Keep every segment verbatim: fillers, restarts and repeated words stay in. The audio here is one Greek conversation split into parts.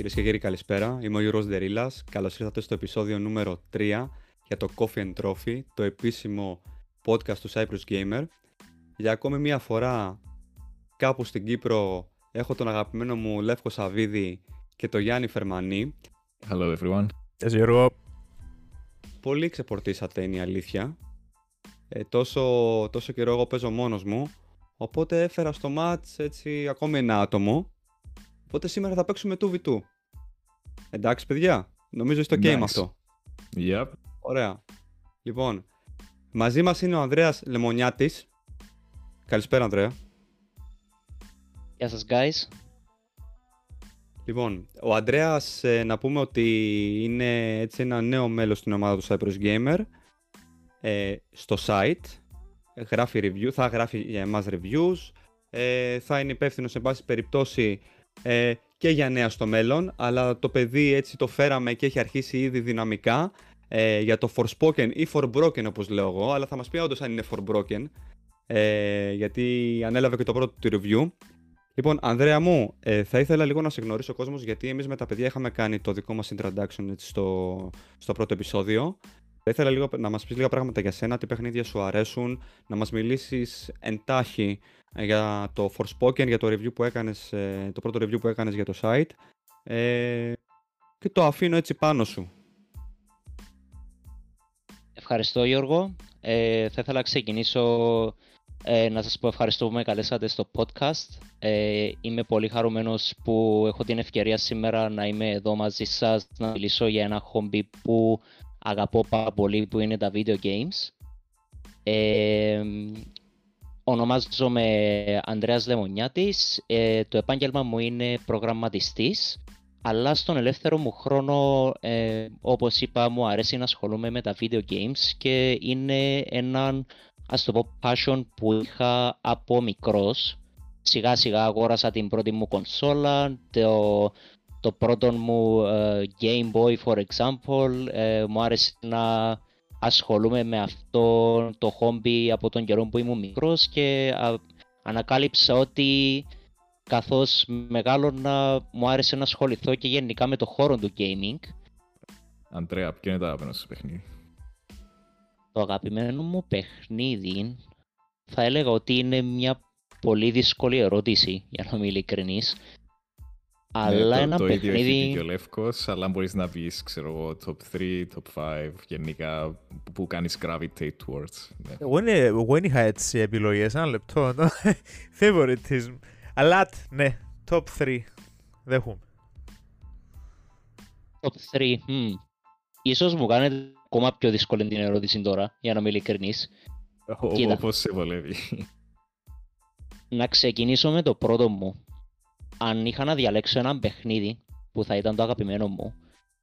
Κυρίες και κύριοι, καλησπέρα. Είμαι ο Γιώργος Ντερίλας. Καλώς ήρθατε στο επεισόδιο νούμερο τρία για το Coffee and Trophy, το επίσημο podcast του Cyprus Gamer. Για ακόμη μία φορά, κάπου στην Κύπρο, έχω τον αγαπημένο μου Λεύκο Σαββίδη και τον Γιάννη Φερμανή. Hello everyone. Γεια σου Γιώργο. Πολύ ξεπορτήσατε, είναι η αλήθεια. Ε, τόσο, τόσο καιρό εγώ παίζω μόνος μου, οπότε έφερα στο match έτσι ακόμη ένα άτομο. Οπότε σήμερα θα παίξουμε δύο βι δύο. Εντάξει παιδιά, νομίζω είστε ok nice. Αυτό. Yep. Ωραία. Λοιπόν, μαζί μας είναι ο Ανδρέας Λεμονιάτης. Καλησπέρα Ανδρέα. Γεια σας guys. Λοιπόν, ο Ανδρέας ε, να πούμε ότι είναι έτσι ένα νέο μέλος στην ομάδα του Cyprus Gamer. Ε, στο site, γράφει review, θα γράφει για εμάς reviews. Ε, θα είναι υπεύθυνος σε πάση περιπτώσει Ε, και για νέα στο μέλλον, αλλά το παιδί έτσι το φέραμε και έχει αρχίσει ήδη δυναμικά ε, για το Forspoken ή Forbroken όπως λέω εγώ, αλλά θα μας πει όντως αν είναι Forbroken ε, γιατί ανέλαβε και το πρώτο του review. Λοιπόν, Ανδρέα μου, ε, θα ήθελα λίγο να σε γνωρίσει ο κόσμος, γιατί εμείς με τα παιδιά είχαμε κάνει το δικό μας introduction έτσι, στο, στο πρώτο επεισόδιο. Θα ήθελα λίγο, να μας πεις λίγα πράγματα για σένα, τι παιχνίδια σου αρέσουν, να μας μιλήσεις εντάχει για το Forspoken, για το, review που έκανες, το πρώτο review που έκανες για το site ε, και το αφήνω έτσι πάνω σου. Ευχαριστώ Γιώργο. Ε, θα ήθελα να ξεκινήσω ε, να σας πω ευχαριστώ που με καλέσατε στο podcast. Ε, είμαι πολύ χαρούμενος που έχω την ευκαιρία σήμερα να είμαι εδώ μαζί σας, να μιλήσω για ένα χόμπι που αγαπώ πάρα πολύ, που είναι τα video games. Ε, ονομάζομαι Ανδρέας Λεμονιάτης, ε, το επάγγελμα μου είναι προγραμματιστής, αλλά στον ελεύθερο μου χρόνο, ε, όπως είπα, μου αρέσει να ασχολούμαι με τα video games και είναι έναν, ας το πω, passion που είχα από μικρός. Σιγά σιγά αγόρασα την πρώτη μου κονσόλα, το... Το πρώτο μου uh, Game Boy, for example, ε, μου άρεσε να ασχολούμαι με αυτό το χόμπι από τον καιρό που ήμουν μικρός και α, ανακάλυψα ότι καθώς μεγάλωνα μου άρεσε να ασχοληθώ και γενικά με το χώρο του gaming. Αντρέα, ποιο είναι το αγαπημένο σου παιχνίδι? Το αγαπημένο μου παιχνίδι θα έλεγα ότι είναι μια πολύ δύσκολη ερώτηση, για να είμαι ειλικρινής. Αλλά ναι, ένα το, το παιχνίδι... ίδιο έχει και ο Λεύκος, αλλά μπορείς να βγεις, ξέρω εγώ, top τρία, top πέντε, γενικά, που κάνεις gravitate towards. Ναι. Εγώ, είναι, εγώ είναι είχα έτσι επιλογές, ένα λεπτό, no? Favoritism. Αλλά, ναι, top τρία, δέχομαι. Top τρία, hmm. Ίσως μου κάνετε ακόμα πιο δύσκολη την ερώτηση τώρα, για να είμαι ειλικρινής. Όπως σε βολεύει. Να ξεκινήσω με το πρώτο μου. Αν είχα να διαλέξω ένα παιχνίδι που θα ήταν το αγαπημένο μου,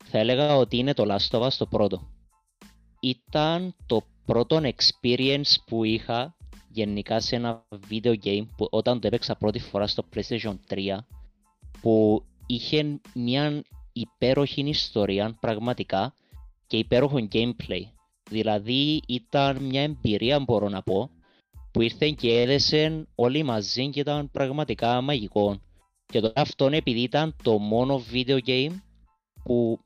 θα έλεγα ότι είναι το Last of Us το πρώτο. Ήταν το πρώτο experience που είχα γενικά σε ένα video game που όταν το έπαιξα πρώτη φορά στο PlayStation τρία, που είχε μια υπέροχη ιστορία πραγματικά και υπέροχο gameplay. Δηλαδή ήταν μια εμπειρία, μπορώ να πω, που ήρθε και έδεσαν όλοι μαζί και ήταν πραγματικά μαγικό. Και τώρα αυτόν επειδή ήταν το μόνο video game που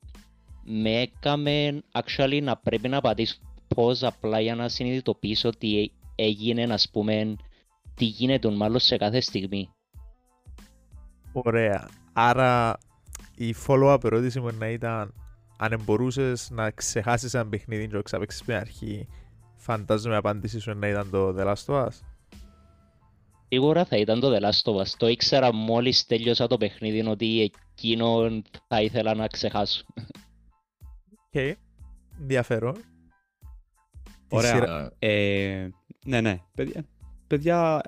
με έκαμε actually να πρέπει να πατήσω pause απλά για να συνειδητοποιήσω ότι έγινε, να πούμε, τι γίνεται μάλλον σε κάθε στιγμή. Ωραία. Άρα η follow-up ερώτηση μου να ήταν αν μπορούσες να ξεχάσεις ένα παιχνίδι και να ξαπαίξεις την αρχή, φαντάζομαι η απάντησή σου να ήταν το The Last of Us. Σίγουρα θα ήταν το The Last of Us. Το ήξερα μόλις τέλειωσα το παιχνίδι ότι εκείνον θα ήθελα να ξεχάσω. Οκ. Okay. Ενδιαφέρον. Ωραία. Ε, ναι, ναι. Παιδιά, παιδιά,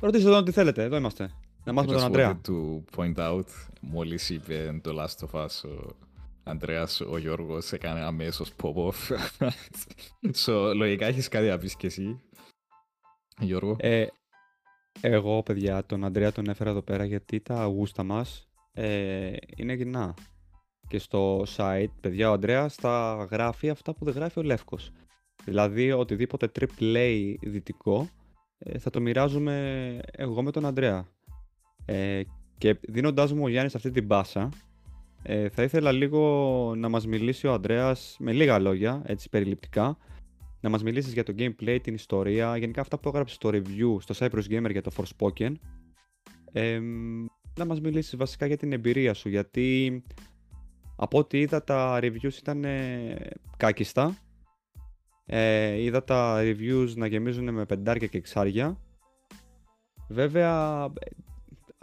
ρωτήστε τον ό,τι θέλετε. Εδώ είμαστε. Να μάθουμε τον Ανδρέα. Just wanted to point out, μόλις είπε το Last of Us ο Ανδρέας, ο Γιώργος έκανε αμέσως pop-off. So, λογικά έχεις κάτι να πεις και εσύ, Γιώργο. Ε, Εγώ, παιδιά, τον Ανδρέα τον έφερα εδώ πέρα γιατί τα γούστα μας ε, είναι κοινά. Και στο site, παιδιά, ο Ανδρέας τα γράφει αυτά που δεν γράφει ο Λεύκος. Δηλαδή, οτιδήποτε triple A δυτικό ε, θα το μοιράζουμε εγώ με τον Ανδρέα. Ε, και δίνοντάς μου ο Γιάννης αυτή την μπάσα, Ε, θα ήθελα λίγο να μας μιλήσει ο Ανδρέας με λίγα λόγια, έτσι περιληπτικά, να μας μιλήσεις για το gameplay, την ιστορία, γενικά αυτά που έγραψες στο review στο Cyprus Gamer για το Forspoken. Ε, να μας μιλήσεις βασικά για την εμπειρία σου, γιατί από ό,τι είδα τα reviews ήταν ε, κάκιστα. Ε, είδα τα reviews να γεμίζουν με πεντάρια και εξάρια. Βέβαια,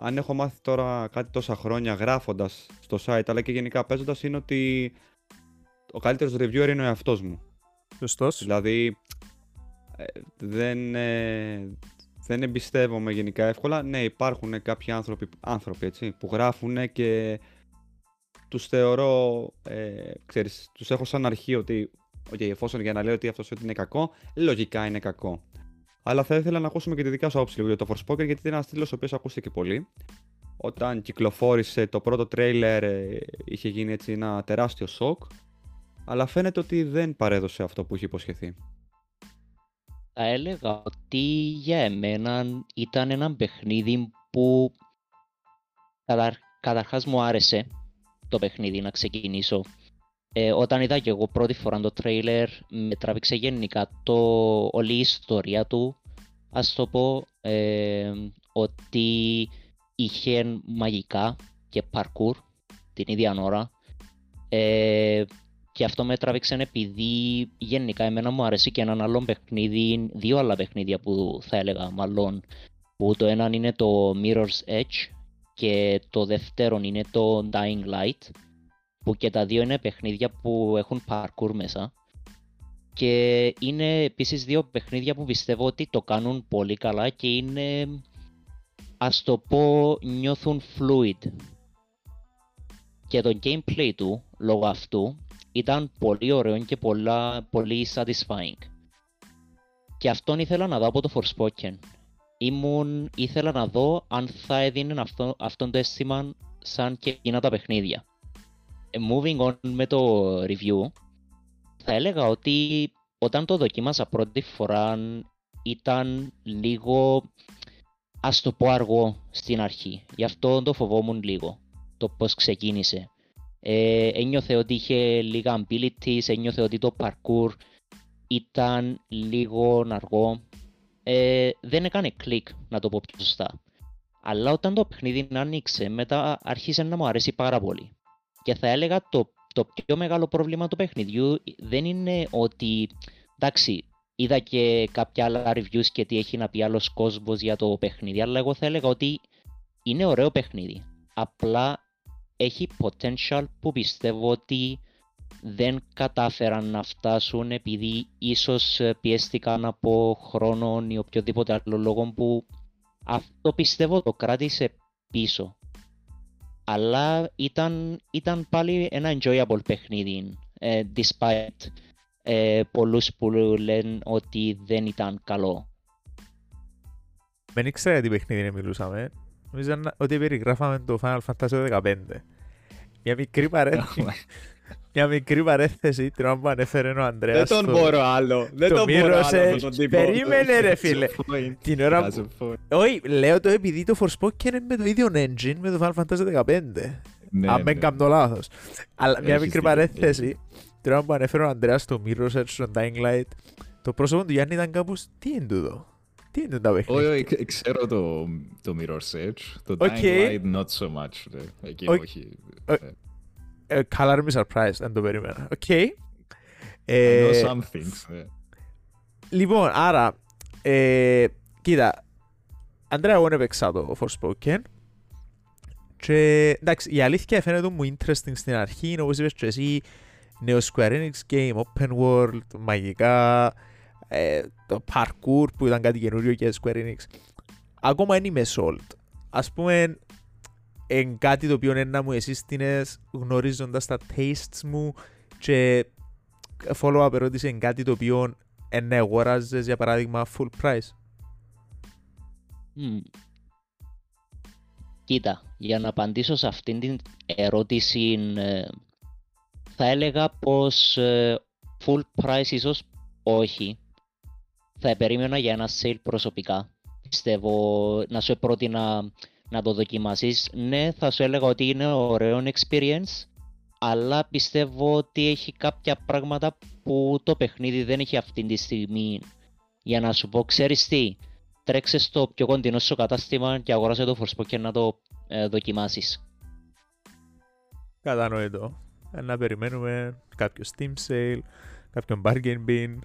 αν έχω μάθει τώρα κάτι τόσα χρόνια γράφοντας στο site αλλά και γενικά παίζοντας, είναι ότι ο καλύτερος reviewer είναι ο εαυτός μου. Σωστός. Δηλαδή ε, δεν, ε, δεν εμπιστεύομαι γενικά εύκολα. Ναι, υπάρχουν κάποιοι άνθρωποι, άνθρωποι έτσι, που γράφουν και τους θεωρώ, ε, ξέρεις, τους έχω σαν αρχή ότι okay, εφόσον για να λέω ότι αυτός ότι είναι κακό, λογικά είναι κακό. Αλλά θα ήθελα να ακούσουμε και τη δικιά σου άποψη λίγο για το Forspoken, γιατί ήταν ένας τίτλος ο οποίος ακούστηκε πολύ. Όταν κυκλοφόρησε το πρώτο τρέιλερ, είχε γίνει έτσι ένα τεράστιο σοκ, αλλά φαίνεται ότι δεν παρέδωσε αυτό που είχε υποσχεθεί. Θα έλεγα ότι για εμένα ήταν ένα παιχνίδι που καταρ... καταρχάς μου άρεσε το παιχνίδι, να ξεκινήσω. Ε, όταν είδα και εγώ πρώτη φορά το τρέιλερ, με τράβηξε γενικά το, όλη η ιστορία του, ας το πω, ε, ότι είχε μαγικά και parkour την ίδια ώρα, ε, και αυτό με τράβηξε επειδή γενικά εμένα μου αρέσει και έναν άλλο παιχνίδι, δύο άλλα παιχνίδια που θα έλεγα μάλλον, που το έναν είναι το Mirror's Edge και το δεύτερο είναι το Dying Light, που και τα δύο είναι παιχνίδια που έχουν parkour μέσα, και είναι επίσης δύο παιχνίδια που πιστεύω ότι το κάνουν πολύ καλά και είναι, ας το πω, νιώθουν fluid. Και το gameplay του, λόγω αυτού, ήταν πολύ ωραίο και πολλά, πολύ satisfying. Και αυτόν ήθελα να δω από το Forspoken. Ήμουν, ήθελα να δω αν θα έδινε αυτό, αυτόν το αίσθημα σαν και εκείνα τα παιχνίδια. Moving on με το review, θα έλεγα ότι όταν το δοκίμασα πρώτη φορά ήταν λίγο, ας το πω, αργό στην αρχή. Γι' αυτό το φοβόμουν λίγο το πώς ξεκίνησε. Ε, ένιωθε ότι είχε λίγα abilities, ένιωθε ότι το parkour ήταν λίγο αργό. Ε, δεν έκανε κλικ, να το πω πιο σωστά. Αλλά όταν το παιχνίδι άνοιξε, μετά άρχισε να μου αρέσει πάρα πολύ. Και θα έλεγα το, το πιο μεγάλο πρόβλημα του παιχνιδιού δεν είναι ότι, εντάξει, είδα και κάποια άλλα reviews και τι έχει να πει άλλος κόσμος για το παιχνίδι, αλλά εγώ θα έλεγα ότι είναι ωραίο παιχνίδι. Απλά έχει potential που πιστεύω ότι δεν κατάφεραν να φτάσουν, επειδή ίσως πιέστηκαν από χρόνο ή οποιοδήποτε άλλο λόγο, που αυτό πιστεύω το κράτησε πίσω. Αλλά ήταν, ήταν πάλι ένα enjoyable παιχνίδι, ε, despite ε, πολλούς που λένε ότι δεν ήταν καλό. Δεν ήξερα τι παιχνίδι μιλούσαμε. Νομίζω ότι περιγράφαμε το Final Fantasy δεκαπέντε. Μια μικρή παρένθεση, μια μικρή παρένθεση την οποία ανέφερε ο Ανδρέας. Δεν τον μπορώ άλλο. Δεν τον μπορώ άλλο. Περίμενε ρε φίλε. Την ώρα που... Όχι, λέω το επειδή το Forspoken είναι με το ίδιο engine με το Final Fantasy δεκαπέντε. Αν δεν κάνω λάθος. Αλλά μια μικρή παρένθεση την ώρα που ανέφερε ο Ανδρέας στο Mirror's Edge, στο Dying Light, το πρόσωπο του Γιάννη ήταν κάπως τι είναι τούτο. Τι είναι τα παιχνίδια. Όχι, όχι, ξέρω το, το Mirror's Edge. Το Dying okay. Light, not so much. Εκεί okay. όχι. Okay. Uh, color me surprised, δεν το περίμενα. Οκ. Okay. I know uh, some things. Yeah. Λοιπόν, άρα, ε, κοίτα, Ανδρέα, εγώ έπαιξα το Forspoken. Και, εντάξει, η αλήθεια φαίνεται μου interesting στην αρχή, όπως είπες και εσύ, νέο Square Enix game, open world, μαγικά... το parkour που ήταν κάτι καινούριο και Square Enix. Ακόμα δεν είμαι sold. Ας πούμε, εν κάτι το οποίο είναι να μου εσύστηνες γνωρίζοντας τα tastes μου, και follow-up ερώτηση, εν κάτι το οποίο εν αγοράζες για παράδειγμα full price. Mm. Κοίτα, για να απαντήσω σε αυτήν την ερώτηση, θα έλεγα πως full price ίσως όχι. Θα περίμενα για ένα sale προσωπικά. Πιστεύω να σου πρότεινα να το δοκιμάσεις. Ναι, θα σου έλεγα ότι είναι ωραίο experience, αλλά πιστεύω ότι έχει κάποια πράγματα που το παιχνίδι δεν έχει αυτή τη στιγμή για να σου πω, ξέρεις τι, τρέξε στο πιο κοντινό σου κατάστημα και αγοράσε το Forspoken να το ε, δοκιμάσεις. Κατανοητό. Να περιμένουμε κάποιο Steam Sale, κάποιο Bargain Bin.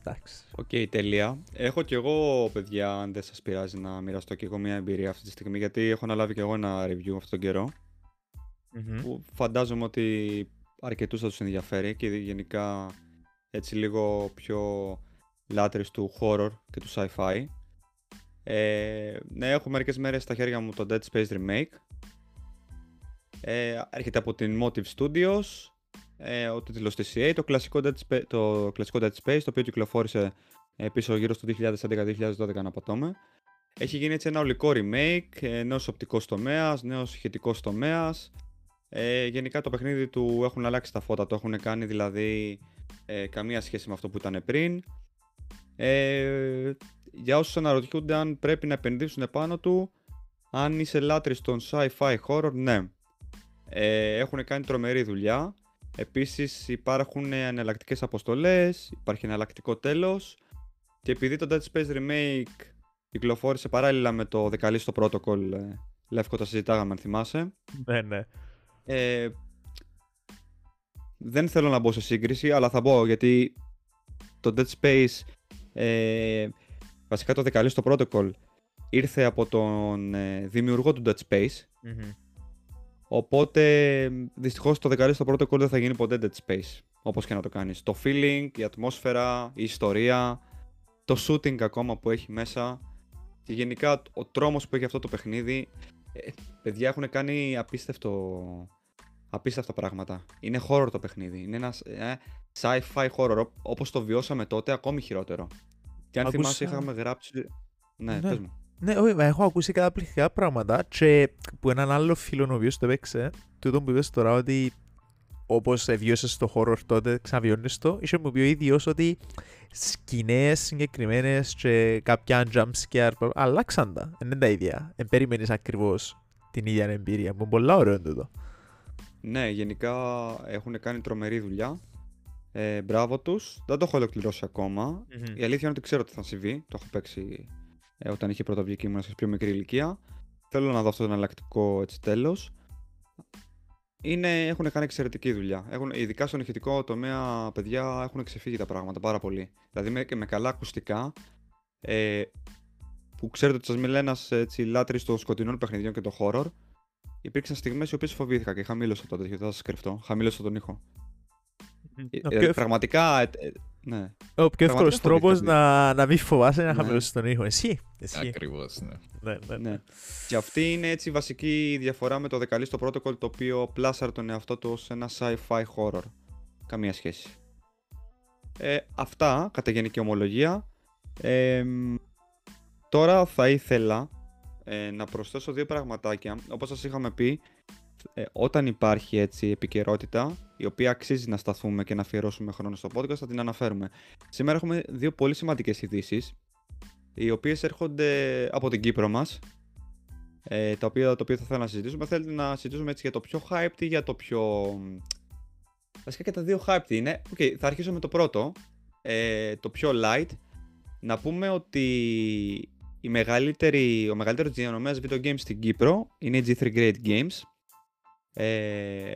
Εντάξει. Οκ, okay, τελεία. Έχω κι εγώ, παιδιά, αν δεν σας πειράζει να μοιραστώ κι εγώ μια εμπειρία αυτή τη στιγμή, γιατί έχω αναλάβει κι εγώ ένα review αυτόν τον καιρό, mm-hmm. που φαντάζομαι ότι αρκετούς θα τους ενδιαφέρει και γενικά έτσι λίγο πιο λάτρης του horror και του sci-fi. Ε, ναι, έχω μερικές μέρες στα χέρια μου το Dead Space Remake. Ε, έρχεται από την Motive Studios, ε, ο τίτλος της ι έι, το κλασικό Dead Space, το κλασικό Dead Space, το οποίο κυκλοφόρησε ε, πίσω γύρω στο δύο χιλιάδες έντεκα δύο χιλιάδες δώδεκα, να πατώμε. Έχει γίνει έτσι ένα ολικό remake, ε, νέος οπτικός τομέας, νέος ηχητικός τομέας. Ε, γενικά το παιχνίδι του έχουν αλλάξει τα φώτα, το έχουν κάνει δηλαδή ε, καμία σχέση με αυτό που ήταν πριν. Ε, για όσους αναρωτιούνται αν πρέπει να επενδύσουν πάνω του, αν είσαι λάτρης των sci-fi horror, ναι. Ε, έχουν κάνει τρομερή δουλειά. Επίσης υπάρχουν εναλλακτικές αποστολές, υπάρχει εναλλακτικό τέλος. Και επειδή το Dead Space Remake κυκλοφόρησε παράλληλα με το The Callisto Protocol, ε, Λεύκο, τα συζητάγαμε αν θυμάσαι. Ναι, ναι. Ε, δεν θέλω να μπω σε σύγκριση, αλλά θα μπω γιατί το Dead Space, ε, βασικά το The Callisto Protocol, ήρθε από τον ε, δημιουργό του Dead Space. Mm-hmm. Οπότε δυστυχώς το δεκαετία στο πρώτο κόρτο δεν θα γίνει ποτέ Dead Space, όπως και να το κάνεις. Το feeling, η ατμόσφαιρα, η ιστορία, το shooting ακόμα που έχει μέσα και γενικά ο τρόμος που έχει αυτό το παιχνίδι, ε, παιδιά έχουν κάνει απίστευτο, απίστευτα πράγματα. Είναι horror το παιχνίδι, είναι ένα ε, sci-fi horror, όπως το βιώσαμε τότε, ακόμη χειρότερο. Και αν Ακούσα... θυμάσαι είχαμε γράψει... Ναι, ναι. Πες μου. Ναι, όχι, έχω ακούσει καταπληκτικά πράγματα και που έναν άλλο φίλο ο οποίος το έπαιξε, τούτο που είπες τώρα ότι όπως βιώσες το horror τότε, ξαναβιώνεις το, είχε μου πει ο ίδιος ότι σκηνές συγκεκριμένες και κάποια jump scare αλλάξαν τα, είναι τα ίδια, δεν περιμένεις ακριβώς την ίδια εμπειρία, που είναι πολλά ωραίο είναι τούτο. Ναι, γενικά έχουν κάνει τρομερή δουλειά. Ε, μπράβο τους, δεν το έχω ολοκληρώσει ακόμα, mm-hmm. η αλήθεια είναι ότι ξέρω τι θα συμβεί, το έχω παίξει Ε, όταν είχε πρώτα βγει και ήμουν σε πιο μικρή ηλικία. Θέλω να δω αυτό το εναλλακτικό έτσι τέλος. Είναι, έχουν κάνει εξαιρετική δουλειά. Έχουν, ειδικά στον ηχητικό τομέα, παιδιά, έχουν ξεφύγει τα πράγματα πάρα πολύ. Δηλαδή με, με καλά ακουστικά, ε, που ξέρετε ότι σας μιλάει ένας λάτρης των σκοτεινών παιχνιδιών και των horror. Υπήρξαν στιγμές οι οποίες φοβήθηκα και χαμήλωσα το τέτοιο, θα σας κρυφτώ. Χαμήλωσα τον ήχο. Ε, ε, πραγματικά. Ε, ε, Ναι. Ο πιο εύκολος τρόπος να, να μην φοβάσαι να χαμηλώσεις τον ήχο. Εσύ. Εσύ. Ακριβώς, ναι. Ναι, ναι, ναι. Ναι. Και αυτή είναι έτσι η βασική διαφορά με το The Callisto Protocol, το οποίο πλάσαρε τον εαυτό του ως ένα sci-fi horror. Καμία σχέση. Ε, αυτά, κατά γενική ομολογία. Ε, τώρα θα ήθελα ε, να προσθέσω δύο πραγματάκια. Όπως σας είχαμε πει, Ε, όταν υπάρχει έτσι επικαιρότητα η οποία αξίζει να σταθούμε και να αφιερώσουμε χρόνο στο podcast, θα την αναφέρουμε. Σήμερα έχουμε δύο πολύ σημαντικές ειδήσεις, οι οποίες έρχονται από την Κύπρο μας, ε, τα οποία, το οποίο θα θέλω να συζητήσουμε. Θέλετε να συζητήσουμε έτσι για το πιο hyped ή για το πιο... Βασικά και τα δύο hyped είναι. Okay, θα αρχίσω με το πρώτο, ε, το πιο light. Να πούμε ότι η μεγαλύτερη, ο μεγαλύτερος διανομέας video games στην Κύπρο είναι η τζι θρι Great Games. Ε,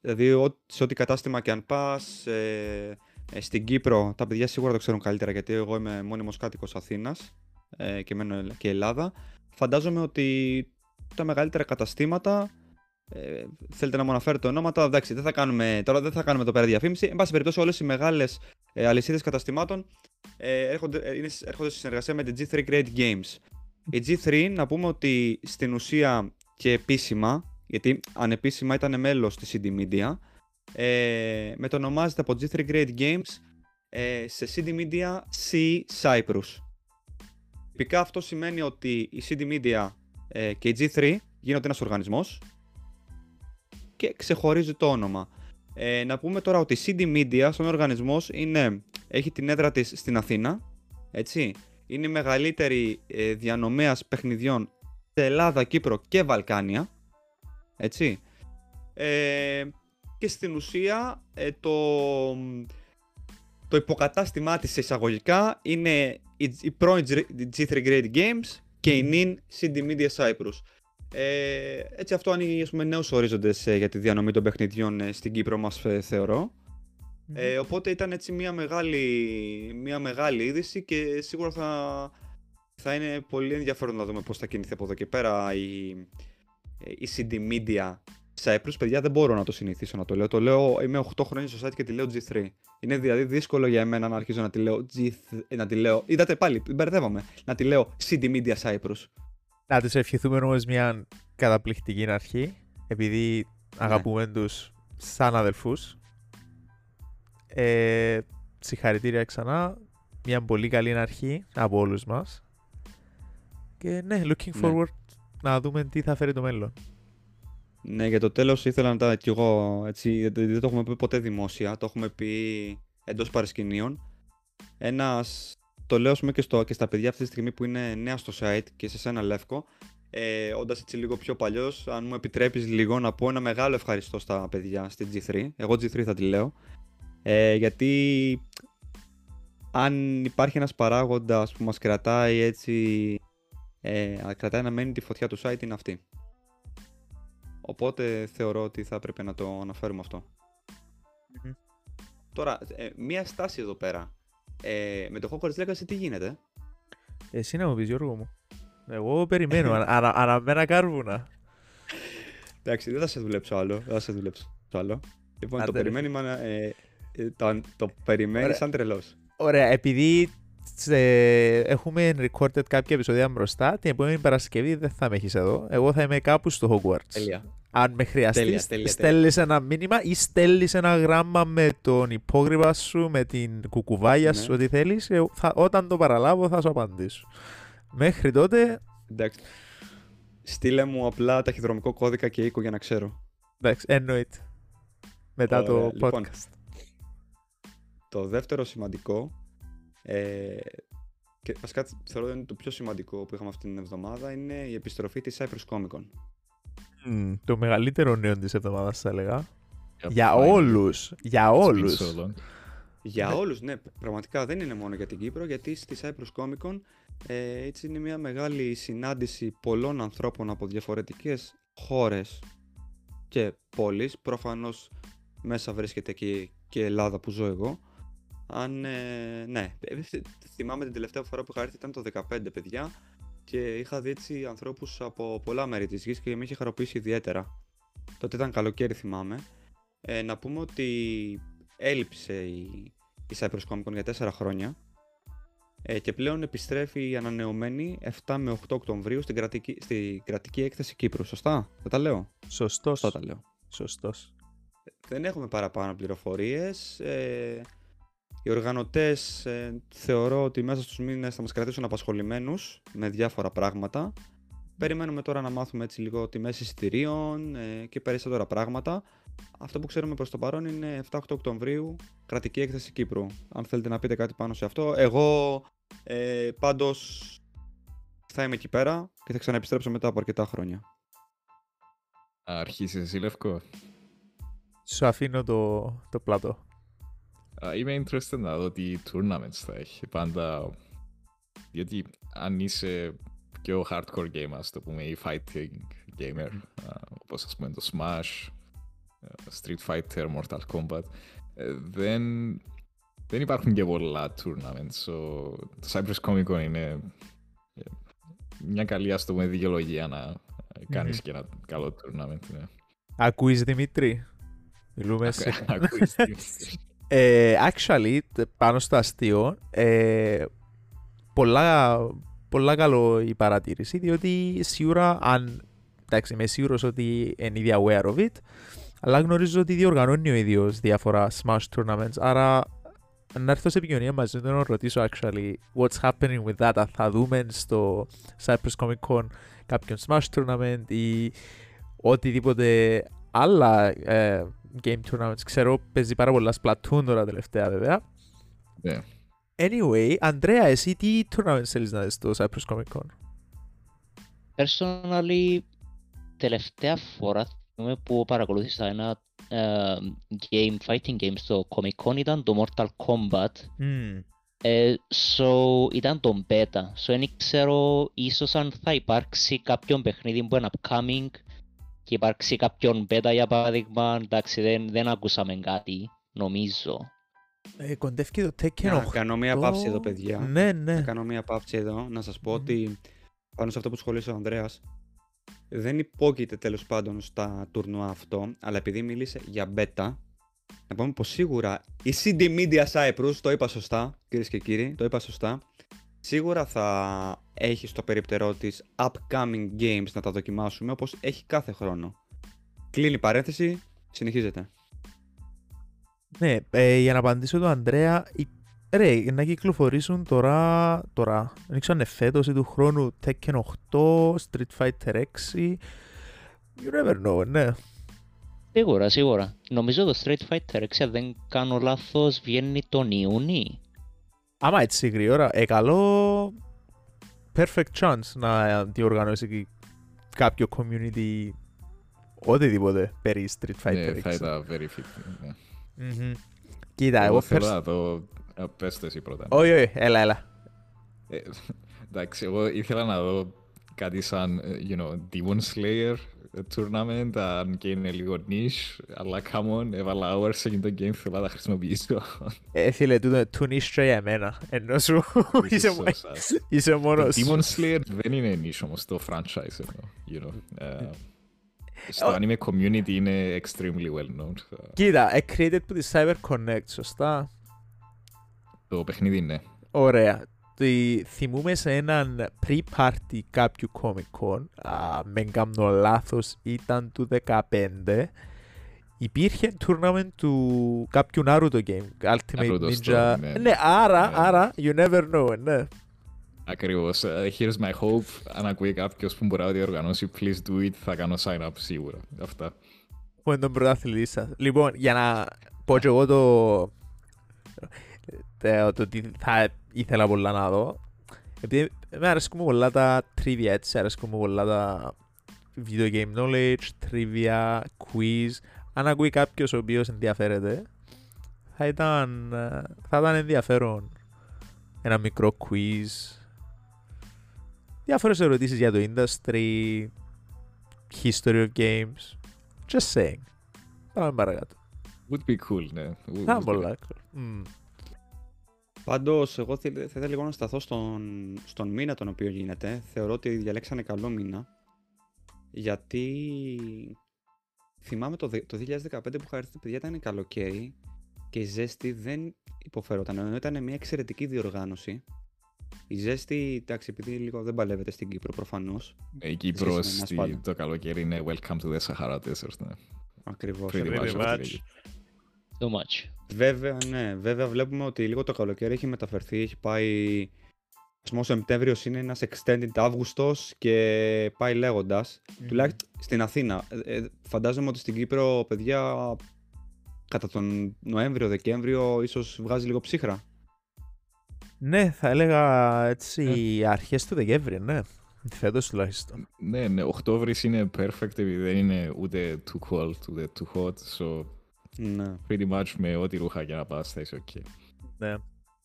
δηλαδή σε ό,τι κατάστημα και αν πας ε, ε, στην Κύπρο, τα παιδιά σίγουρα το ξέρουν καλύτερα, γιατί εγώ είμαι μόνιμος κάτοικος Αθήνας ε, και μένω και Ελλάδα. Φαντάζομαι ότι τα μεγαλύτερα καταστήματα, ε, θέλετε να μου αναφέρετε ονόματα, εντάξει δεν θα κάνουμε, τώρα δεν θα κάνουμε εδώ πέρα διαφήμιση. Εν πάση περιπτώσει όλες οι μεγάλες ε, αλυσίδες καταστημάτων ε, έρχονται, ε, είναι, έρχονται στη συνεργασία με την τζι θρι Great Games. Η τζι θρι να πούμε ότι στην ουσία και επίσημα, γιατί ανεπίσημα ήταν μέλος της σι ντι Media, ε, μετονομάζεται από τζι θρι Great Games ε, σε σι ντι Media ες ι Cyprus. Τυπικά αυτό σημαίνει ότι η σι ντι Media ε, και η τζι θρι γίνονται ένας οργανισμός και ξεχωρίζει το όνομα. Ε, να πούμε τώρα ότι η σι ντι Media σαν οργανισμός είναι, έχει την έδρα της στην Αθήνα, έτσι. Είναι η μεγαλύτερη ε, διανομέας παιχνιδιών σε Ελλάδα, Κύπρο και Βαλκάνια. Έτσι. ε, και στην ουσία ε, το, το υποκατάστημά της εισαγωγικά είναι η, η πρώην τζι θρι Great Games και η νυν σι ντι Media Cyprus. Ε, έτσι αυτό ανοίγει, ας πούμε, νέους ορίζοντες ε, για τη διανομή των παιχνιδιών ε, στην Κύπρο μας, ε, θεωρώ. Mm-hmm. Ε, οπότε ήταν έτσι μια μεγάλη, μια μεγάλη είδηση και σίγουρα θα, θα είναι πολύ ενδιαφέρον να δούμε πώς θα κινηθεί από εδώ και πέρα η, η σι ντι Media Cyprus. Παιδιά, δεν μπορώ να το συνηθίσω να το λέω. Το λέω, είμαι οκτώ χρόνια στο site και τη λέω τζι θρι. Είναι δηλαδή δύσκολο για εμένα να αρχίζω να τη λέω τζι θρι, να τη λέω, είδατε πάλι, μπερδεύαμε, να τη λέω σι ντι Media Cyprus. Να τους ευχηθούμε όμως μια καταπληκτική αρχή, επειδή αγαπούμε, ναι, τους σαν αδελφούς. Ε, συγχαρητήρια ξανά, μια πολύ καλή αρχή από όλους μας. Και ναι, looking forward, ναι, να δούμε τι θα φέρει το μέλλον. Ναι, για το τέλος ήθελα να τα κι εγώ, έτσι, δεν το έχουμε πει ποτέ δημόσια, το έχουμε πει εντός παρασκηνίων. Ένας... Το λέω και, στο, και στα παιδιά αυτή τη στιγμή που είναι νέα στο site και σε σένα, Λεύκο, ε, όντας έτσι λίγο πιο παλιός, αν μου επιτρέπεις λίγο να πω ένα μεγάλο ευχαριστώ στα παιδιά στην τζι θρι, εγώ τζι θρι θα τη λέω, ε, γιατί αν υπάρχει ένας παράγοντας που μας κρατάει έτσι, ε, κρατάει να μένει τη φωτιά του site, είναι αυτή. Οπότε θεωρώ ότι θα έπρεπε να το αναφέρουμε αυτό. Mm-hmm. Τώρα, ε, μία στάση εδώ πέρα. Ε, με το Hogwarts Legacy τι γίνεται? Εσύ να μου πεις, Γιώργο μου. Εγώ περιμένω, ανα, αναμένα κάρβουνα. Εντάξει, δεν θα σε δουλέψω άλλο, δεν θα σε δουλέψω άλλο. Λοιπόν, το περιμένεις, ε, το, το περιμένεις σαν τρελός. Ωραία, επειδή ε, έχουμε recorded κάποια επεισόδια μπροστά, την επόμενη Παρασκευή δεν θα με έχεις εδώ. Εγώ θα είμαι κάπου στο Hogwarts. Τέλεια. Αν με χρειαστεί, στέλνει ένα μήνυμα ή στέλνει ένα γράμμα με τον υπόγρυβα σου, με την κουκουβάγια, ναι, σου, ό,τι θέλει. Όταν το παραλάβω, θα σου απαντήσω. Μέχρι τότε. Εντάξει. Στείλε μου απλά ταχυδρομικό κώδικα και οίκο για να ξέρω. Εντάξει, εννοείται. Μετά Ωραία, το podcast. Λοιπόν, το δεύτερο σημαντικό. Ε, και βασικά θεωρώ ότι είναι το πιο σημαντικό που είχαμε αυτή την εβδομάδα, είναι η επιστροφή της Cyprus Comic Con. Mm, το μεγαλύτερο νέο της εβδομάδας, θα έλεγα. Yeah, για πάει. όλους, για It's όλους. So για όλους, ναι, πραγματικά δεν είναι μόνο για την Κύπρο, γιατί στη Cyprus Comic Con ε, έτσι είναι μια μεγάλη συνάντηση πολλών ανθρώπων από διαφορετικές χώρες και πόλεις. Προφανώς μέσα βρίσκεται και, και η Ελλάδα που ζω εγώ. Αν, ε, ναι, θυμάμαι την τελευταία φορά που είχα έρθει ήταν το δεκαπέντε, παιδιά. Και είχα δει έτσι ανθρώπους από πολλά μέρη της γης και με είχε χαροποιήσει ιδιαίτερα. Τότε ήταν καλοκαίρι, θυμάμαι. Ε, να πούμε ότι έλειψε η, η Cyprus Comic Con για τέσσερα χρόνια ε, και πλέον επιστρέφει η ανανεωμένη εφτά με οκτώ Οκτωβρίου στην κρατική, στη κρατική έκθεση Κύπρου. Σωστά, θα τα λέω. Σωστός. Θα τα λέω. Σωστός. Δεν έχουμε παραπάνω πληροφορίες. Ε, Οι οργανωτές ε, θεωρώ ότι μέσα στους μήνες θα μας κρατήσουν απασχολημένους με διάφορα πράγματα. Περιμένουμε τώρα να μάθουμε έτσι λίγο τιμές εισιτηρίων ε, και περισσότερα πράγματα. Αυτό που ξέρουμε προς το παρόν είναι εφτά οκτώ Οκτωβρίου, κρατική έκθεση Κύπρου. Αν θέλετε να πείτε κάτι πάνω σε αυτό. Εγώ ε, πάντως θα είμαι εκεί πέρα και θα ξαναεπιστρέψω μετά από αρκετά χρόνια. Αρχίσεις εσύ, Λευκό. Σου αφήνω το, το πλάτο. Είμαι interested να δω τι tournaments θα έχει πάντα, γιατί αν είσαι πιο hardcore gamer, ας το πούμε, ή fighting gamer, όπως ας πούμε το Smash, Street Fighter, Mortal Kombat, δεν, δεν υπάρχουν και πολλά tournaments, so, το Cyprus Comic Con είναι μια καλή, ας το πούμε, δικαιολογία να κάνεις mm-hmm. και ένα καλό tournament. Ναι. Ακούεις, Δημήτρη? Μιλούμε σε... Ακούεις, Δημήτρη. Ε, actually, πάνω στο αστείο, ε, πολλά, πολλά καλό η παρατήρηση, διότι σίγουρα, αν, εντάξει, είμαι σίγουρος ότι είναι ήδη aware of it, αλλά γνωρίζω ότι διοργανώνει ο ίδιος διάφορα Smash tournaments, άρα να έρθω σε επικοινωνία μαζί του να ρωτήσω actually what's happening with that, αν θα δούμε στο Cyprus Comic Con κάποιον Smash tournament ή οτιδήποτε άλλα ε, game tournaments. Ξέρω, παίζει πάρα πολλά Splatoon τώρα τελευταία, βέβαια. Yeah. Anyway, Ανδρέα, εσύ τι tournaments θέλεις να δεις στο Cyprus Comic Con? Personally, τελευταία φορά πούμε, που παρακολούθησα ένα uh, game, fighting game στο Comic Con ήταν το Mortal Kombat. Mm. Ε, so, ήταν το beta. So, δεν ξέρω ίσως αν θα υπάρξει κάποιον παιχνίδι που είναι upcoming και υπάρξει κάποιον beta για παράδειγμα. Εντάξει, δεν, δεν ακούσαμε κάτι, νομίζω. Ε, κοντεύει το Tekken οκτώ. Να κάνω μία πάυση εδώ, παιδιά. Ναι, ναι. Να κάνω μία πάυση εδώ, να σας πω mm. ότι πάνω σε αυτό που σχολήσε ο Ανδρέας, δεν υπόκειται τέλος πάντων στα τουρνουά αυτό, αλλά επειδή μίλησε για beta, να πούμε πως σίγουρα η σι ντι Media Cyprus, το είπα σωστά, κυρίες και κύριοι, το είπα σωστά, σίγουρα θα έχει στο περίπτερό της upcoming games να τα δοκιμάσουμε, όπως έχει κάθε χρόνο. Κλείνει παρένθεση, συνεχίζεται. Ναι, ε, για να απαντήσω τον Ανδρέα, η... ρε, να κυκλοφορήσουν τώρα, τώρα, δεν ξέρω αν είναι φέτος ή του χρόνου, Tekken οκτώ, Street Fighter έξι, you never know, ναι. Σίγουρα, σίγουρα. Νομίζω το Street Fighter έξι, δεν κάνω λάθος, βγαίνει τον Ιούνι. Άμα έτσι γρήγορα, ε, καλό perfect chance να διοργανώσει κάποιο community, οτιδήποτε περί Street Fighter έξι. Ναι, θα ήταν very fit. Mm-hmm. Κοίτα, εγώ θέλω να το πες εσύ πρώτα. Όχι, όχι, έλα, έλα. Ε, εντάξει, εγώ ήθελα να δω κάτι σαν, you know, Demon Slayer tournament, αν και είναι λίγο niche, αλλά come on, έβαλα hours σε το game, θέλω να τα χρησιμοποιήσω. Ε, φίλε, τούτο είναι too niche για εμένα, ενώ σου είσαι μόνος σου. Demon Slayer δεν είναι niche όμως, το franchise, you know. Uh, Στο anime community είναι extremely well known. Κοίτα, created από τη CyberConnect, σωστά? Το παιχνίδι είναι. Ωραία. Θυμούμε σε έναν pre-party κάποιου Comic Con, με κάνω λάθος, ήταν του δεκαπέντε, υπήρχε tournament του κάποιου Naruto game, Ultimate Ninja. Ναι, άρα, άρα, you never know, ναι. Ακριβώς. Uh, here's my hope. Αν ακούει κάποιος που μπορεί να διοργανώσει, please do it. Θα κάνω sign-up σίγουρα. Αυτά. Που είναι τον πρωταθλητή σας. Λοιπόν, για να πω και εγώ το... το ότι θα ήθελα πολλά να δω. Επειδή με αρέσκουν πολλά τα trivia, έτσι. Αρέσκουν πολλά τα video game knowledge, trivia, quiz. Αν ακούει κάποιος ο οποίος ενδιαφέρεται, θα ήταν, θα ήταν ενδιαφέρον ένα μικρό quiz. Διάφορες ερωτήσεις για το industry, history of games, just saying. Πάμε παρακάτω. Would be cool, ναι. Θα πολλά cool. Mm. Πάντως, εγώ θα ήθελα λίγο να σταθώ στον, στον μήνα τον οποίο γίνεται. Θεωρώ ότι διαλέξανε καλό μήνα, γιατί θυμάμαι το, το δύο χιλιάδες δεκαπέντε που είχα έρθει, παιδιά, ήταν καλοκαίρι και η ζέστη δεν υποφερόταν, ενώ ήταν μια εξαιρετική διοργάνωση. Η ζέστη, εντάξει, επειδή λίγο δεν παλεύεται στην Κύπρο προφανώς. Ναι, η Κύπρος στη... το καλοκαίρι είναι welcome to the Sahara Desert, ναι. Ακριβώς. Pretty much. much. Too much. Βέβαια, ναι, βέβαια βλέπουμε ότι λίγο το καλοκαίρι έχει μεταφερθεί, έχει πάει... Ο Σεπτέμβριος είναι ένας extended Αύγουστος και πάει λέγοντας. Mm-hmm. Τουλάχιστον στην Αθήνα. Ε, φαντάζομαι ότι στην Κύπρο, παιδιά, κατά τον Νοέμβριο-Δεκέμβριο ίσως βγάζει λίγο ψύχρα. Ναι, θα έλεγα έτσι ε. αρχές του Δεκέμβρη, ναι. Φέτος τουλάχιστον. Ναι, ναι, Οκτώβρης είναι perfect, επειδή δεν είναι ούτε too cold, ούτε too hot, so ναι. Pretty much με ό,τι ρούχα για να πας θα είσαι ok. Ναι.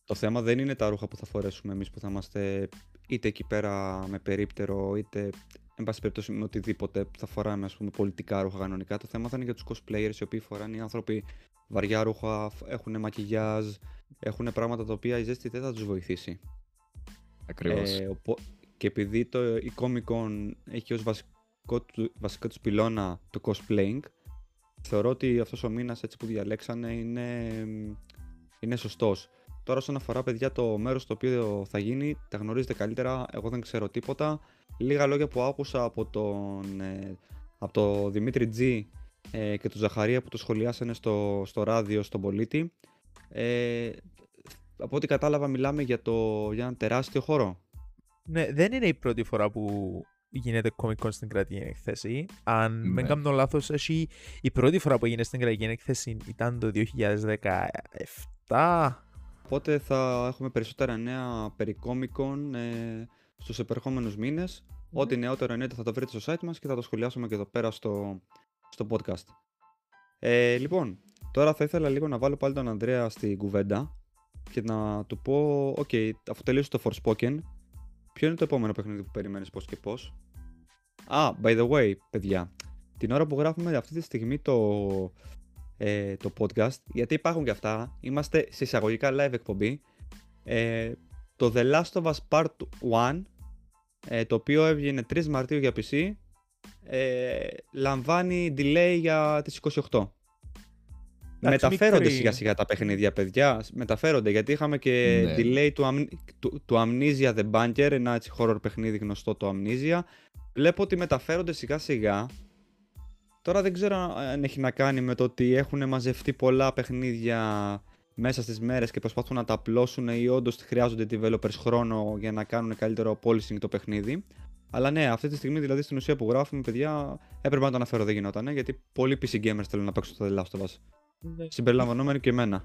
Το θέμα δεν είναι τα ρούχα που θα φορέσουμε εμείς που θα είμαστε είτε εκεί πέρα με περίπτερο, είτε εν πάση περιπτώσει με οτιδήποτε που θα φοράμε, ας πούμε, πολιτικά ρούχα κανονικά. Το θέμα θα είναι για τους cosplayers, οι οποίοι φοράνε οι άνθρωποι βαριά ρούχα, έχουν μακιγιάζ, έχουν πράγματα τα οποία η ζέστη δεν θα τους βοηθήσει. Ακριβώς. Ε, οπο... Και επειδή το, η Comic Con έχει ως βασικό, του, βασικό τους πυλώνα το cosplaying, θεωρώ ότι αυτός ο μήνας έτσι που διαλέξανε είναι, είναι σωστός. Τώρα όσον αφορά, παιδιά, το μέρος το οποίο θα γίνει, τα γνωρίζετε καλύτερα, εγώ δεν ξέρω τίποτα. Λίγα λόγια που άκουσα από τον, από τον Δημήτρη Τζι και τον Ζαχαρία που το σχολιάσανε στο, στο ράδιο, στον Πολίτη. Ε, από ό,τι κατάλαβα μιλάμε για, το, για ένα τεράστιο χώρο. Ναι, δεν είναι η πρώτη φορά που γίνεται Comic Con στην κρατική εκθέση. Αν ναι. δεν κάνω λάθος, εσύ, η πρώτη φορά που έγινε στην κρατική εκθέση ήταν το δύο χιλιάδες δεκαεπτά. Οπότε θα έχουμε περισσότερα νέα περί Comic Con ε, στους επερχόμενους μήνες. Mm. Ό,τι νεότερο εννοείται θα το βρείτε στο site μας και θα το σχολιάσουμε και εδώ πέρα στο, στο podcast. Ε, λοιπόν, τώρα θα ήθελα λίγο να βάλω πάλι τον Ανδρέα στην κουβέντα και να του πω, οκ, okay, αφού τελείωσε το Forspoken, ποιο είναι το επόμενο παιχνίδι που περιμένεις, πώς και πώς. Α, ah, by the way, παιδιά, την ώρα που γράφουμε αυτή τη στιγμή το, ε, το podcast, γιατί υπάρχουν και αυτά, είμαστε σε εισαγωγικά live εκπομπή, ε, το The Last of Us Part ένα, ε, το οποίο έβγαινε τρεις Μαρτίου για πι σι, ε, λαμβάνει delay για τις είκοσι οκτώ. Μεταφέρονται σιγά σιγά τα παιχνίδια, παιδιά, μεταφέρονται, γιατί είχαμε και ναι. delay του, αμ... του, του Amnesia The Bunker, ένα έτσι horror παιχνίδι γνωστό το Amnesia. Βλέπω ότι μεταφέρονται σιγά σιγά. Τώρα δεν ξέρω αν έχει να κάνει με το ότι έχουν μαζευτεί πολλά παιχνίδια μέσα στις μέρες και προσπαθούν να τα απλώσουν ή όντως χρειάζονται developers χρόνο για να κάνουν καλύτερο polishing το παιχνίδι. Αλλά ναι, αυτή τη στιγμή δηλαδή στην ουσία που γράφουμε, παιδιά, έπρεπε να το αναφέρω, δεν γινόταν, ε, γιατί πολλοί πι σι gamers θέλουν να παίξουν το The Last of Us. Ναι. Συμπεριλαμβανόμενοι και εμένα.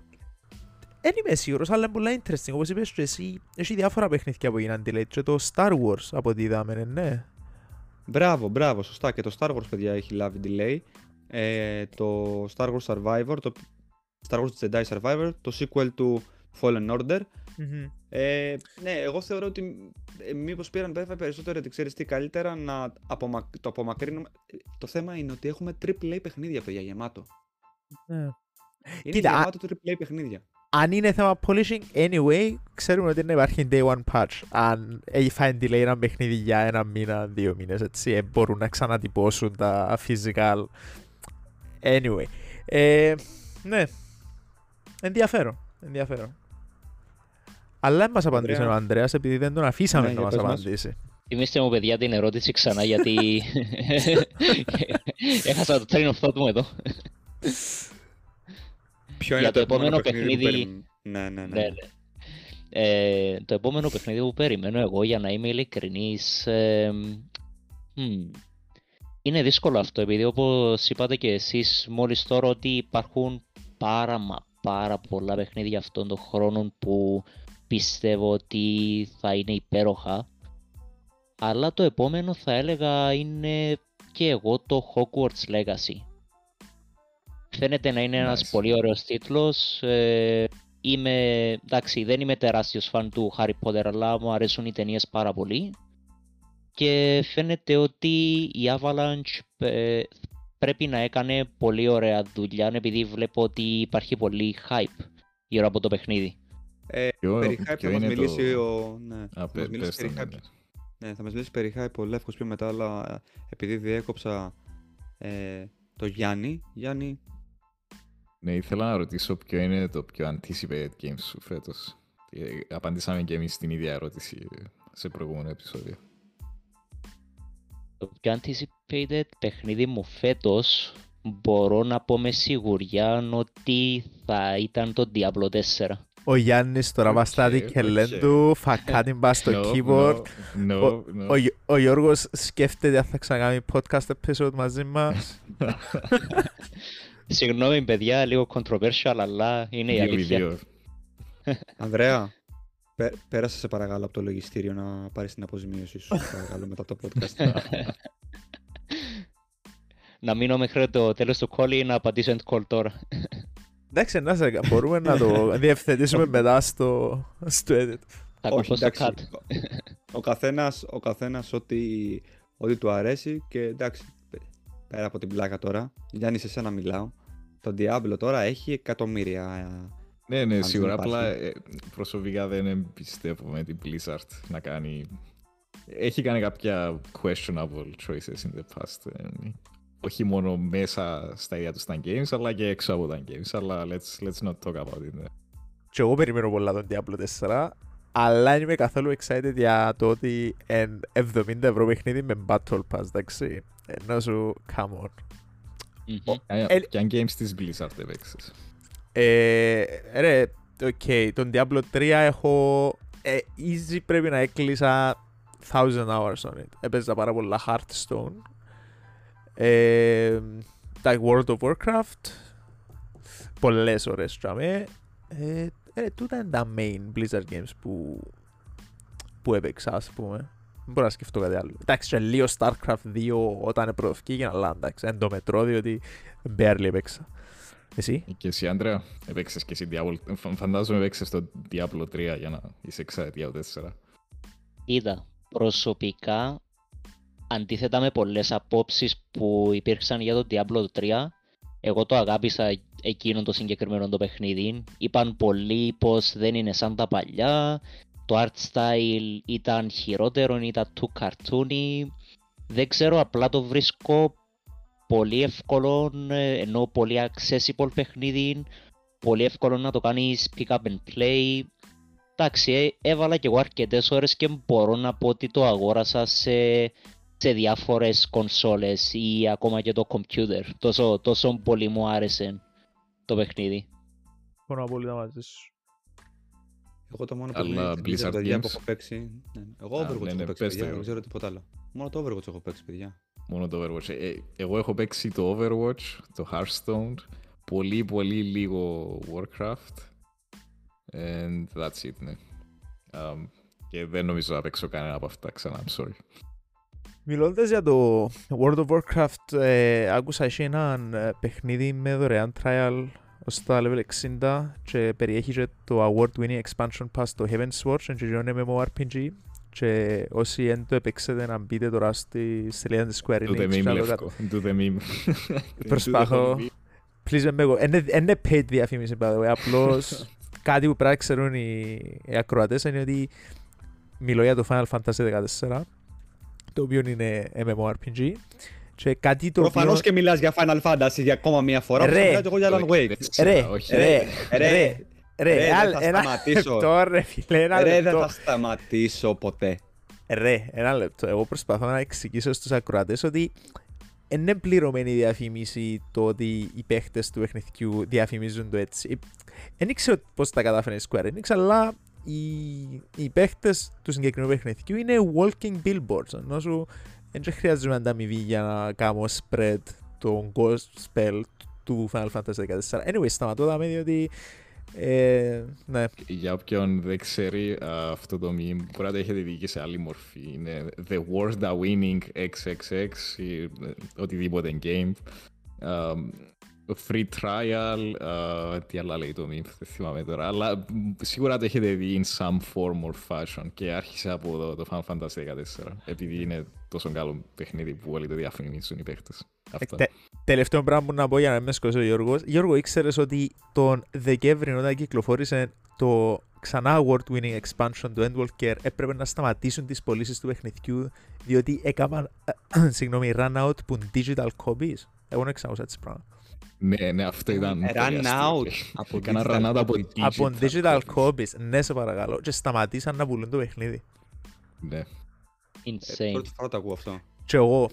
Δεν είμαι σίγουρος, αλλά είναι πολύ interesting. Όπως είπες και εσύ, έχει διάφορα παιχνίδια που γίναν delay και το Star Wars από ό,τι είδαμε, ναι. Μπράβο, μπράβο, σωστά. Και το Star Wars, παιδιά, έχει λάβει delay. Ε, το Star Wars Survivor, το Star Wars Jedi Survivor, το sequel του Fallen Order. Mm-hmm. Ε, ναι, εγώ θεωρώ ότι μήπως πήραν βέβαια περισσότερο, ότι ξέρεις τι, καλύτερα να απομακ... το απομακρύνουμε. Το θέμα είναι ότι έχουμε triple A παιχνίδια, παιδιά, γεμάτο. Ναι. Είναι Κοίτα, γεμάτο το triple A παιχνίδια. Αν είναι θέμα polishing, anyway, ξέρουμε ότι δεν υπάρχει day one patch. Αν έφαγε delay ένα παιχνίδι για ένα μήνα, δύο μήνες, έτσι, μπορούν να ξανατυπώσουν τα physical. Anyway, ε, ναι, ενδιαφέρον, ενδιαφέρον. Αλλά δεν μας απαντήσει ο Ανδρέας, επειδή δεν τον αφήσαμε ναι, να μας απαντήσει. Μας. Θυμήστε μου, παιδιά, την ερώτηση ξανά, γιατί έχασα το train of thought μου εδώ. Ποιο είναι το, το επόμενο παιχνίδι, παιχνίδι... Περι... Ναι, ναι, ναι. ναι, ναι. Ε, το επόμενο παιχνίδι που περιμένω εγώ, για να είμαι ειλικρινής, ε, μ, είναι δύσκολο αυτό, επειδή όπως είπατε και εσείς μόλις τώρα, ότι υπάρχουν πάρα μα πάρα πολλά παιχνίδια αυτών των χρόνων που πιστεύω ότι θα είναι υπέροχα, αλλά το επόμενο θα έλεγα είναι και εγώ το Hogwarts Legacy. Φαίνεται να είναι nice. Ένας πολύ ωραίος τίτλος. Ε, είμαι, εντάξει, δεν είμαι τεράστιος φαν του Harry Potter, αλλά μου αρέσουν οι ταινίες πάρα πολύ. Και φαίνεται ότι η Avalanche ε, πρέπει να έκανε πολύ ωραία δουλειά, επειδή βλέπω ότι υπάρχει πολύ hype γύρω από το παιχνίδι. Ε, περί hype θα μας μιλήσει ο... Ναι, θα μας μιλήσει περί hype ο Λεύκος πιο μετά, αλλά επειδή διέκοψα ε, το Γιάννη, Γιάννη... Ναι, ήθελα να ρωτήσω ποιο είναι το πιο anticipated game σου φέτος. Απαντήσαμε και εμείς την ίδια ερώτηση σε προηγούμενο επεισόδιο. Το πιο anticipated παιχνίδι μου φέτος, μπορώ να πω με σιγουριά ότι θα ήταν το Diablo τέσσερα. Ο Γιάννης τώρα βαστάδει και λέντου, φακάτι μπας στο keyboard. Ο Γιώργος σκέφτεται αν θα ξανακάνει podcast episode μαζί μας. Συγγνώμη, παιδιά, λίγο controversial, αλλά είναι η αλήθεια. Ανδρέα, πέρασε σε παρακαλώ από το λογιστήριο να πάρεις την αποζημίωση σου, παρακαλώ, μετά το podcast. Να μείνω μέχρι το τέλος του call ή να απαντήσω end call τώρα. Εντάξει, μπορούμε να το διευθετήσουμε μετά στο edit. Όχι, εντάξει, ο καθένας ό,τι του αρέσει και εντάξει. Πέρα από την πλάκα τώρα, Γιάννη, σε σένα μιλάω. Το Diablo τώρα έχει εκατομμύρια. Ναι, ναι, σίγουρα. Απλά προσωπικά δεν πιστεύω με την Blizzard να κάνει. Έχει κάνει κάποια questionable choices in the past. Όχι μόνο μέσα στα ίδια του τα games, αλλά και έξω από τα games. Αλλά let's, let's not talk about it. Και εγώ περιμένω πολλά τον Diablo τέσσερα, αλλά είμαι καθόλου excited για το ότι εν εβδομήντα ευρώ παιχνίδι με Battle Pass, εντάξει. Ενώ σου, come on. Κι αν games της Blizzard έπαιξες. Ρε, οκ, τον Diablo τρία έχω... Easy πρέπει να έκλεισα one thousand hours on it. Έπαιζα πάρα πολλά Hearthstone. Τα World of Warcraft. Πολλές ώρες τραμέ. Τούτα είναι τα main Blizzard games που έπαιξα, ας πούμε. Δεν μπορώ να σκεφτώ κάτι άλλο. Εντάξει, λίγο Starcraft δύο όταν προωθήκε για να λάντα. Εν το μετρώ, διότι barely έπαιξα. Εσύ? Και εσύ, Άντρεα, έπαιξες και εσύ Diablo. Φαντάζομαι έπαιξες το Diablo τρία για να είσαι εξαετία τέσσερα. Είδα. Προσωπικά, αντίθετα με πολλές απόψεις που υπήρξαν για το Diablo τρία, εγώ το αγάπησα εκείνο το συγκεκριμένο το παιχνίδι. Είπαν πολλοί πως δεν είναι σαν τα παλιά, το art style ήταν χειρότερο, ήταν too cartoony. Δεν ξέρω, απλά το βρίσκω πολύ εύκολο, ενώ πολύ accessible παιχνίδι, πολύ εύκολο να το κάνεις pick up and play. Εντάξει, έβαλα και εγώ αρκετές ώρες και μπορώ να πω ότι το αγόρασα σε, σε διάφορες κονσόλες ή ακόμα και το computer. Τόσο, τόσο πολύ μου άρεσε το παιχνίδι. Μπορώ απόλυτα μαζί σου. Εγώ το μόνο που έχω παίξει. Εγώ Overwatch έχω παίξει, δεν ξέρω τίποτα άλλο. Μόνο το Overwatch έχω παίξει, παιδιά. Μόνο το Overwatch. Ε, εγώ έχω παίξει το Overwatch, το Hearthstone, πολύ πολύ λίγο Warcraft. And that's it, ναι. Um, και δεν νομίζω να παίξω κανένα από αυτά ξανά, I'm sorry. Μιλώντας για το World of Warcraft, ε, άκουσα εσύ ένα παιχνίδι με δωρεάν trial ως τα level εξήντα και περιέχει και το award-winning expansion pass το Heaven's Watch και είναι MMORPG και όσοι δεν το έπαιξετε να μπείτε τώρα στη σελίδα της Square Enix. Do the meme, Λεύκο. Do the meme. Προσπαθώ. Please, εγώ. Είναι paid διαφήμιση, by the way, απλώς. Κάτι που πρέπει να ξέρουν οι, οι ακροατές είναι ότι μιλώ για το Final Fantasy δεκατέσσερα, το οποίο είναι MMORPG. Και κάτι το προφανώς οποίο... και μιλάς για Final Fantasy για ακόμα μία φορά. Ρε, ρε, ρε, ρε, ρε, ρε, δεν θα σταματήσω ποτέ. Ρε, ένα λεπτό, εγώ προσπαθώ να εξηγήσω στους ακροατές ότι είναι πληρωμένη διαφήμιση το ότι οι παίχτες του παιχνιδιού διαφημίζουν το έτσι. Δεν ήξερα πώς τα κατάφερε η Square Enix, αλλά οι, οι παίχτες του συγκεκριμένου παιχνιδιού είναι walking billboards. Ενώ σου δεν χρειάζεται ανταμοιβή για να κάνω spread τον ghost spell του Final Fantasy δεκατέσσερα. Anyway, σταματώ με διότι. Ε, ναι. Για όποιον δεν ξέρει uh, αυτό το meme, μπορεί να το έχετε δει σε άλλη μορφή. Είναι the worst that winning εξ εξ εξ ή οτιδήποτε game. Uh, free trial, uh, τι άλλα λέει το meme, δεν θυμάμαι τώρα. Αλλά σίγουρα το έχετε δει in some form or fashion και άρχισε από το, το Final Fantasy δεκατέσσερα. Επειδή είναι τόσο καλό παιχνίδι που όλοι το διαφημίζουν οι παίχτες. Τε, τελευταίο πράγμα που να πω για να μην σκοτώσει ο Γιώργος. Γιώργο, ήξερες ότι τον Δεκέμβριο όταν κυκλοφόρησε το ξανά award-winning expansion του Endwalker έπρεπε να σταματήσουν τις πωλήσεις του παιχνιδιού διότι έκαναν συγγνώμη, run out που digital copies. Εγώ δεν ξαναούσα τις πράγματα. Ναι, ναι, αυτό ήταν. Run out. Έκαναν run out από digital, από digital copies. Ναι, σε παρακαλώ. Και σταματήσαν να πουλούν το παιχνίδι. Ναι. Insane. Πρώτη φορά το ακούω αυτό. Και εγώ.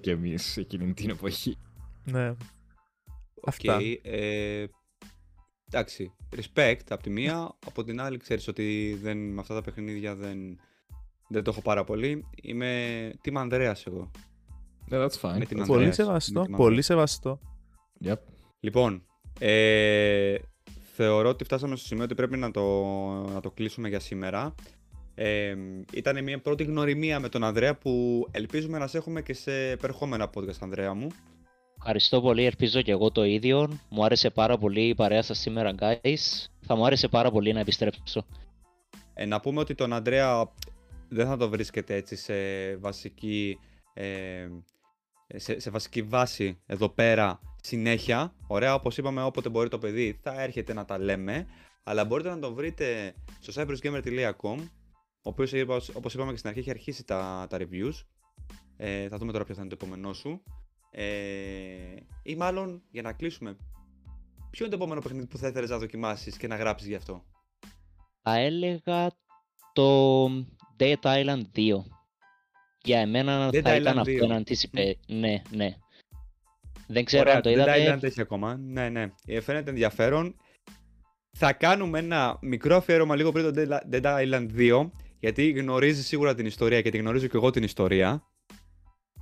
Και εμείς εκείνη την εποχή. Ναι. Αυτά. Okay, ε, εντάξει, respect από τη μία, από την άλλη ξέρεις ότι δεν, με αυτά τα παιχνίδια δεν, δεν το έχω πάρα πολύ. Είμαι team Ανδρέας εγώ. Yeah, that's fine. That's πολύ σεβαστό, πολύ σεβαστό. Yep. Λοιπόν, ε, θεωρώ ότι φτάσαμε στο σημείο ότι πρέπει να το, να το κλείσουμε για σήμερα. Ε, ήταν μια πρώτη γνωριμία με τον Ανδρέα που ελπίζουμε να σε έχουμε και σε επερχόμενα podcast, Ανδρέα μου. Ευχαριστώ πολύ, ελπίζω και εγώ το ίδιο. Μου άρεσε πάρα πολύ η παρέα σας σήμερα, guys. Θα μου άρεσε πάρα πολύ να επιστρέψω. Ε, να πούμε ότι τον Ανδρέα δεν θα το βρίσκεται έτσι σε βασική, ε, σε, σε βασική βάση εδώ πέρα συνέχεια. Ωραία, όπως είπαμε, όποτε μπορεί το παιδί θα έρχεται να τα λέμε. Αλλά μπορείτε να το βρείτε στο cyprus gamer τελεία com, ο οποίος, όπως είπαμε και στην αρχή, έχει αρχίσει τα, τα reviews. Ε, θα δούμε τώρα ποιο θα είναι το επόμενό σου. Ε, ή μάλλον, για να κλείσουμε, ποιο είναι το επόμενο παιχνίδι που θα ήθελες να δοκιμάσεις και να γράψεις γι' αυτό? Θα έλεγα το Dead Island δύο. Για εμένα Dead θα Island ήταν δύο. Αυτό να anticipate. Ναι, ναι. Δεν ξέρω. Ωραία, αν το είδατε. Dead Island έχει ακόμα. Ναι, ναι. Φαίνεται ενδιαφέρον. Θα κάνουμε ένα μικρό αφιέρωμα λίγο πριν το Dead Island δύο. Γιατί γνωρίζει σίγουρα την ιστορία και τη γνωρίζω και εγώ την ιστορία.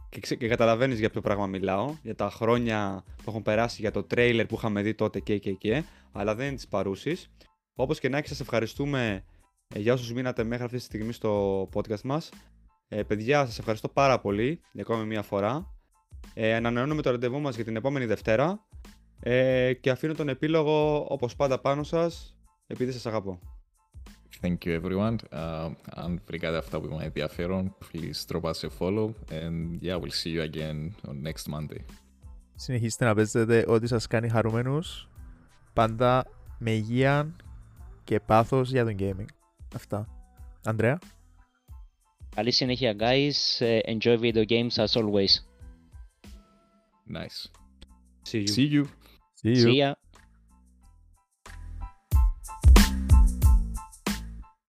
Και, ξε... και καταλαβαίνεις για ποιο πράγμα μιλάω. Για τα χρόνια που έχουν περάσει, για το τρέιλερ που είχαμε δει τότε και και και. Αλλά δεν είναι τις παρούσεις. Όπως και να έχει, σας ευχαριστούμε για όσους μείνατε μέχρι αυτή τη στιγμή στο podcast μας. Ε, παιδιά, σας ευχαριστώ πάρα πολύ για ακόμη μία φορά. Ε, ανανεώνουμε το ραντεβού μας για την επόμενη Δευτέρα ε, και αφήνω τον επίλογο όπως πάντα πάνω σας, επειδή σας αγαπώ. Thank you everyone. Uh, αν βρήκατε αυτά που είμαι ενδιαφέρον, please drop us a follow and yeah, we'll see you again on next Monday. Συνεχίστε να παίζετε ό,τι σας κάνει χαρούμενους, πάντα με υγεία και πάθος για τον gaming. Αυτά. Ανδρέα. Καλή συνέχεια guys. Enjoy video games as always. Nice. See you. See you. See you. See ya.